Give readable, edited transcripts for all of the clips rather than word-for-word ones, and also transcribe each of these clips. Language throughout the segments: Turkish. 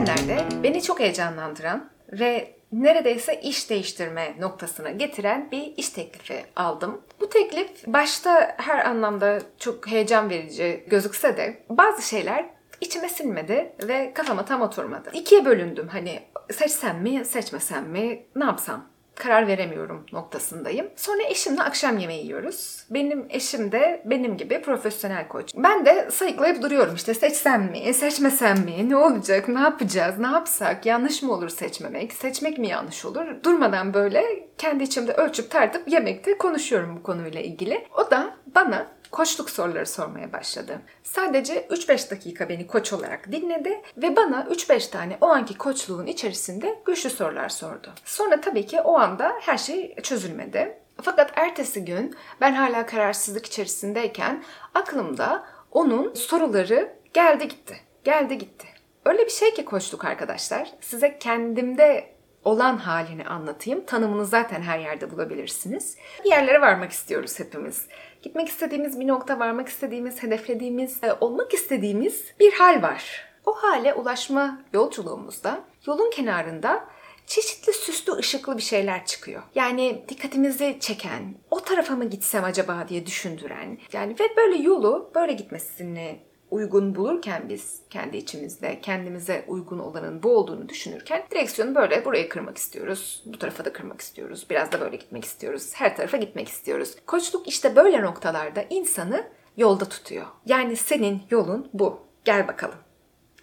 Geçenlerde beni çok heyecanlandıran ve neredeyse iş değiştirme noktasına getiren bir iş teklifi aldım. Bu teklif başta her anlamda çok heyecan verici gözükse de bazı şeyler içime sinmedi ve kafama tam oturmadı. İkiye bölündüm, hani seçsem mi seçmesem mi, ne yapsam? Karar veremiyorum noktasındayım. Sonra eşimle akşam yemeği yiyoruz. Benim eşim de benim gibi profesyonel koç. Ben de sayıklayıp duruyorum işte, seçsem mi, seçmesem mi, ne olacak, ne yapacağız, ne yapsak, yanlış mı olur seçmemek, seçmek mi yanlış olur? Durmadan böyle kendi içimde ölçüp tartıp yemekte konuşuyorum bu konuyla ilgili. O da bana koçluk soruları sormaya başladı. Sadece 3-5 dakika beni koç olarak dinledi ve bana 3-5 tane o anki koçluğun içerisinde güçlü sorular sordu. Sonra tabii ki o anda her şey çözülmedi. Fakat ertesi gün ben hala kararsızlık içerisindeyken aklımda onun soruları geldi gitti. Geldi gitti. Öyle bir şey ki koçluk arkadaşlar. Size kendimde olan halini anlatayım. Tanımını zaten her yerde bulabilirsiniz. Bir yerlere varmak istiyoruz hepimiz. Gitmek istediğimiz bir nokta, varmak istediğimiz, hedeflediğimiz, olmak istediğimiz bir hal var. O hale ulaşma yolculuğumuzda yolun kenarında çeşitli süslü ışıklı bir şeyler çıkıyor. Yani dikkatimizi çeken, o tarafa mı gitsem acaba diye düşündüren, yani ve böyle yolu böyle gitmesini uygun bulurken biz kendi içimizde kendimize uygun olanın bu olduğunu düşünürken direksiyonu böyle buraya kırmak istiyoruz. Bu tarafa da kırmak istiyoruz. Biraz da böyle gitmek istiyoruz. Her tarafa gitmek istiyoruz. Koçluk işte böyle noktalarda insanı yolda tutuyor. Yani senin yolun bu. Gel bakalım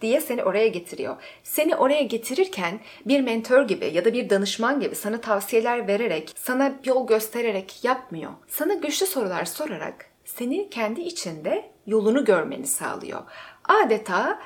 diye seni oraya getiriyor. Seni oraya getirirken bir mentor gibi ya da bir danışman gibi sana tavsiyeler vererek, sana yol göstererek yapmıyor. Sana güçlü sorular sorarak seni kendi içinde yolunu görmeni sağlıyor. Adeta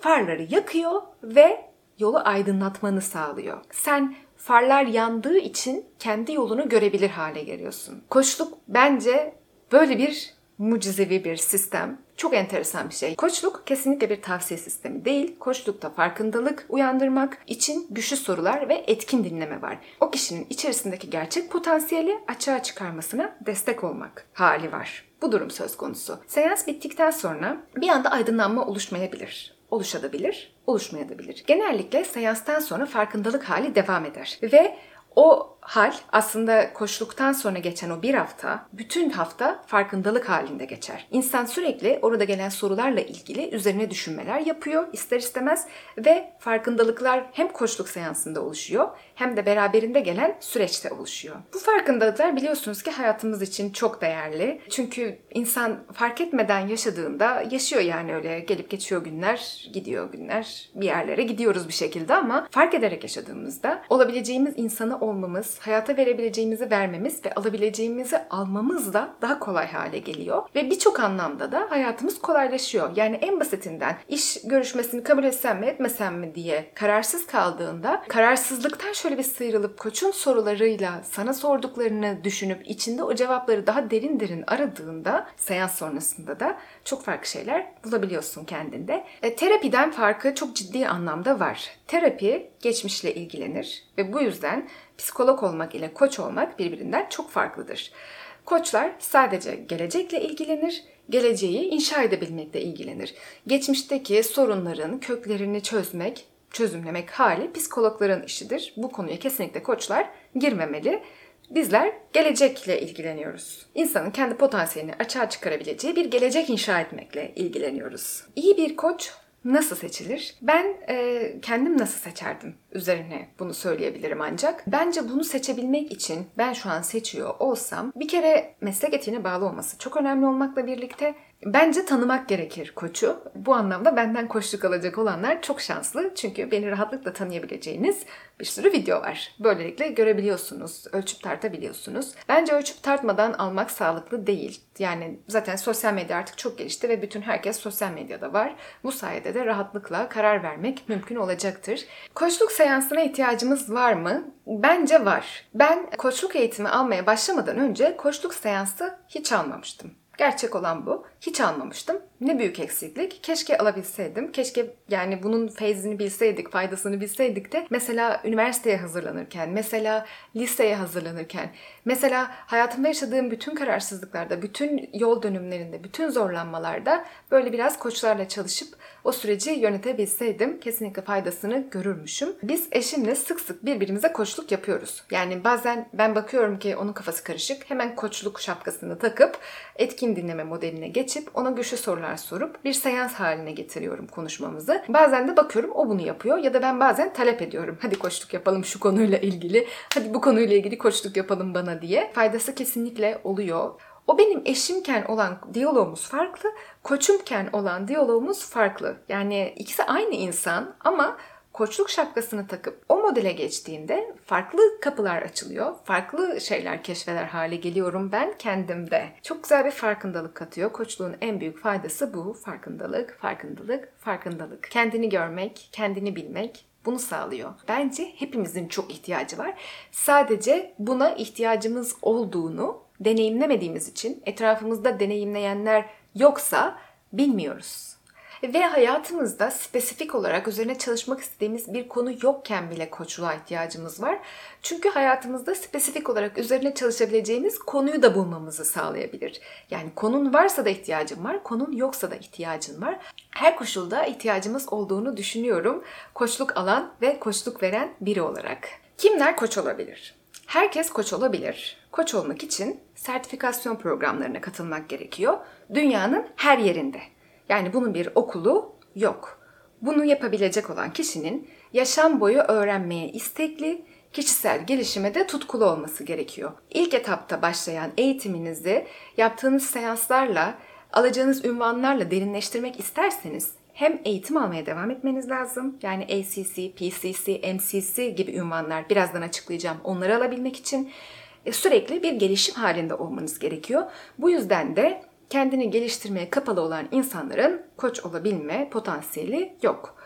farları yakıyor ve yolu aydınlatmanı sağlıyor. Sen farlar yandığı için kendi yolunu görebilir hale geliyorsun. Koçluk bence böyle bir mucizevi bir sistem. Çok enteresan bir şey. Koçluk kesinlikle bir tavsiye sistemi değil. Koçlukta farkındalık uyandırmak için güçlü sorular ve etkin dinleme var. O kişinin içerisindeki gerçek potansiyeli açığa çıkarmasına destek olmak hali var. Bu durum söz konusu. Seans bittikten sonra bir anda aydınlanma oluşmayabilir. Oluşabilir, oluşmayabilir. Genellikle seanstan sonra farkındalık hali devam eder. Ve o hal aslında koçluktan sonra geçen o bir hafta, bütün hafta farkındalık halinde geçer. İnsan sürekli orada gelen sorularla ilgili üzerine düşünmeler yapıyor ister istemez ve farkındalıklar hem koçluk seansında oluşuyor hem de beraberinde gelen süreçte oluşuyor. Bu farkındalıklar biliyorsunuz ki hayatımız için çok değerli. Çünkü insan fark etmeden yaşadığında yaşıyor, yani öyle gelip geçiyor günler, gidiyor günler, bir yerlere gidiyoruz bir şekilde, ama fark ederek yaşadığımızda olabileceğimiz insanı olmamız, hayata verebileceğimizi vermemiz ve alabileceğimizi almamız da daha kolay hale geliyor. Ve birçok anlamda da hayatımız kolaylaşıyor. Yani en basitinden iş görüşmesini kabul etsem mi etmesem mi diye kararsız kaldığında, kararsızlıktan şöyle bir sıyrılıp koçun sorularıyla sana sorduklarını düşünüp içinde o cevapları daha derin derin aradığında, seans sonrasında da çok farklı şeyler bulabiliyorsun kendinde. Terapiden farkı çok ciddi anlamda var. Terapi geçmişle ilgilenir ve bu yüzden psikolog olmak ile koç olmak birbirinden çok farklıdır. Koçlar sadece gelecekle ilgilenir, geleceği inşa edebilmekle ilgilenir. Geçmişteki sorunların köklerini çözmek, çözümlemek hali psikologların işidir. Bu konuya kesinlikle koçlar girmemeli. Bizler gelecekle ilgileniyoruz. İnsanın kendi potansiyelini açığa çıkarabileceği bir gelecek inşa etmekle ilgileniyoruz. İyi bir koç nasıl seçilir? Ben kendim nasıl seçerdim üzerine bunu söyleyebilirim ancak. Bence bunu seçebilmek için ben şu an seçiyor olsam, bir kere meslek etiğine bağlı olması çok önemli olmakla birlikte bence tanımak gerekir koçu. Bu anlamda benden koçluk alacak olanlar çok şanslı. Çünkü beni rahatlıkla tanıyabileceğiniz bir sürü video var. Böylelikle görebiliyorsunuz, ölçüp tartabiliyorsunuz. Bence ölçüp tartmadan almak sağlıklı değil. Yani zaten sosyal medya artık çok gelişti ve bütün herkes sosyal medyada var. Bu sayede de rahatlıkla karar vermek mümkün olacaktır. Koçluk seansına ihtiyacımız var mı? Bence var. Ben koçluk eğitimi almaya başlamadan önce koçluk seansı hiç almamıştım. Gerçek olan bu. Hiç almamıştım. Ne büyük eksiklik. Keşke alabilseydim. Keşke yani bunun feyzini bilseydik, faydasını bilseydik de mesela üniversiteye hazırlanırken, mesela liseye hazırlanırken, mesela hayatımda yaşadığım bütün kararsızlıklarda, bütün yol dönümlerinde, bütün zorlanmalarda böyle biraz koçlarla çalışıp o süreci yönetebilseydim kesinlikle faydasını görürmüşüm. Biz eşimle sık sık birbirimize koçluk yapıyoruz. Yani bazen ben bakıyorum ki onun kafası karışık. Hemen koçluk şapkasını takıp etkin dinleme modeline geçip ona güçlü sorular sorup bir seans haline getiriyorum konuşmamızı. Bazen de bakıyorum o bunu yapıyor ya da ben bazen talep ediyorum. Hadi koçluk yapalım şu konuyla ilgili. Hadi bu konuyla ilgili koçluk yapalım bana diye. Faydası kesinlikle oluyor. O benim eşimken olan diyalogumuz farklı, koçumken olan diyalogumuz farklı. Yani ikisi aynı insan ama koçluk şapkasını takıp o modele geçtiğinde farklı kapılar açılıyor. Farklı şeyler keşfeder hale geliyorum ben kendimde. Çok güzel bir farkındalık katıyor. Koçluğun en büyük faydası bu. Farkındalık, farkındalık, farkındalık. Kendini görmek, kendini bilmek. Bunu sağlıyor. Bence hepimizin çok ihtiyacı var. Sadece buna ihtiyacımız olduğunu deneyimlemediğimiz için, etrafımızda deneyimleyenler yoksa bilmiyoruz. Ve hayatımızda spesifik olarak üzerine çalışmak istediğimiz bir konu yokken bile koçluğa ihtiyacımız var. Çünkü hayatımızda spesifik olarak üzerine çalışabileceğimiz konuyu da bulmamızı sağlayabilir. Yani konun varsa da ihtiyacın var, konun yoksa da ihtiyacın var. Her koşulda ihtiyacımız olduğunu düşünüyorum. Koçluk alan ve koçluk veren biri olarak. Kimler koç olabilir? Herkes koç olabilir. Koç olmak için sertifikasyon programlarına katılmak gerekiyor. Dünyanın her yerinde. Yani bunun bir okulu yok. Bunu yapabilecek olan kişinin yaşam boyu öğrenmeye istekli, kişisel gelişime de tutkulu olması gerekiyor. İlk etapta başlayan eğitiminizi yaptığınız seanslarla, alacağınız ünvanlarla derinleştirmek isterseniz hem eğitim almaya devam etmeniz lazım. Yani ACC, PCC, MCC gibi ünvanlar birazdan açıklayacağım onları alabilmek için. Sürekli bir gelişim halinde olmanız gerekiyor. Bu yüzden de kendini geliştirmeye kapalı olan insanların koç olabilme potansiyeli yok.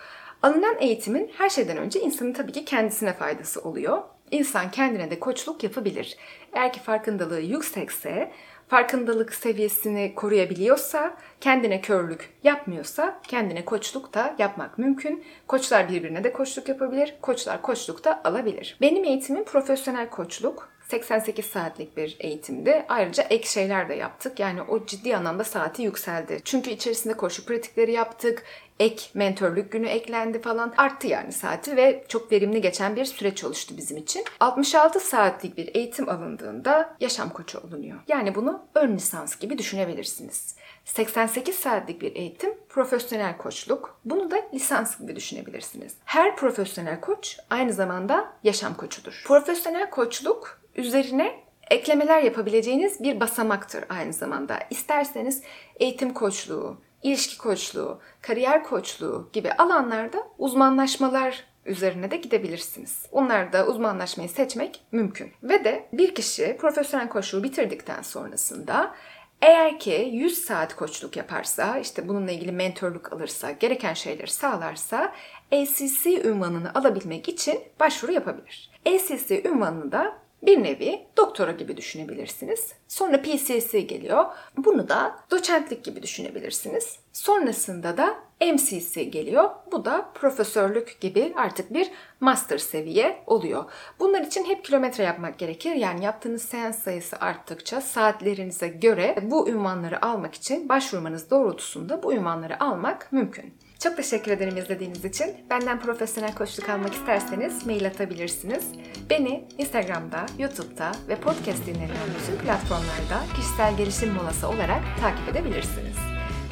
Alınan eğitimin her şeyden önce insanın tabii ki kendisine faydası oluyor. İnsan kendine de koçluk yapabilir. Eğer ki farkındalığı yüksekse, farkındalık seviyesini koruyabiliyorsa, kendine körlük yapmıyorsa kendine koçluk da yapmak mümkün. Koçlar birbirine de koçluk yapabilir, koçlar koçluk da alabilir. Benim eğitimim profesyonel koçluk. 88 saatlik bir eğitimdi. Ayrıca ek şeyler de yaptık. Yani o ciddi anlamda saati yükseldi. Çünkü içerisinde koşu pratikleri yaptık. Ek mentörlük günü eklendi falan. Arttı yani saati ve çok verimli geçen bir süreç oluştu bizim için. 66 saatlik bir eğitim alındığında yaşam koçu olunuyor. Yani bunu ön lisans gibi düşünebilirsiniz. 88 saatlik bir eğitim, profesyonel koçluk. Bunu da lisans gibi düşünebilirsiniz. Her profesyonel koç aynı zamanda yaşam koçudur. Profesyonel koçluk üzerine eklemeler yapabileceğiniz bir basamaktır aynı zamanda. İsterseniz eğitim koçluğu, ilişki koçluğu, kariyer koçluğu gibi alanlarda uzmanlaşmalar üzerine de gidebilirsiniz. Onlarda uzmanlaşmayı seçmek mümkün. Ve de bir kişi profesyonel koçluğu bitirdikten sonrasında eğer ki 100 saat koçluk yaparsa, işte bununla ilgili mentorluk alırsa, gereken şeyleri sağlarsa ACC ünvanını alabilmek için başvuru yapabilir. ACC ünvanını da bir nevi doktora gibi düşünebilirsiniz. Sonra PCC geliyor. Bunu da doçentlik gibi düşünebilirsiniz. Sonrasında da MCC geliyor. Bu da profesörlük gibi artık bir master seviye oluyor. Bunlar için hep kilometre yapmak gerekir. Yani yaptığınız seans sayısı arttıkça saatlerinize göre bu ünvanları almak için başvurmanız doğrultusunda bu ünvanları almak mümkün. Çok teşekkür ederim izlediğiniz için. Benden profesyonel koçluk almak isterseniz mail atabilirsiniz. Beni Instagram'da, YouTube'da ve podcast dinlenen bütün platformlarda kişisel gelişim molası olarak takip edebilirsiniz.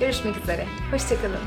Görüşmek üzere. Hoşçakalın.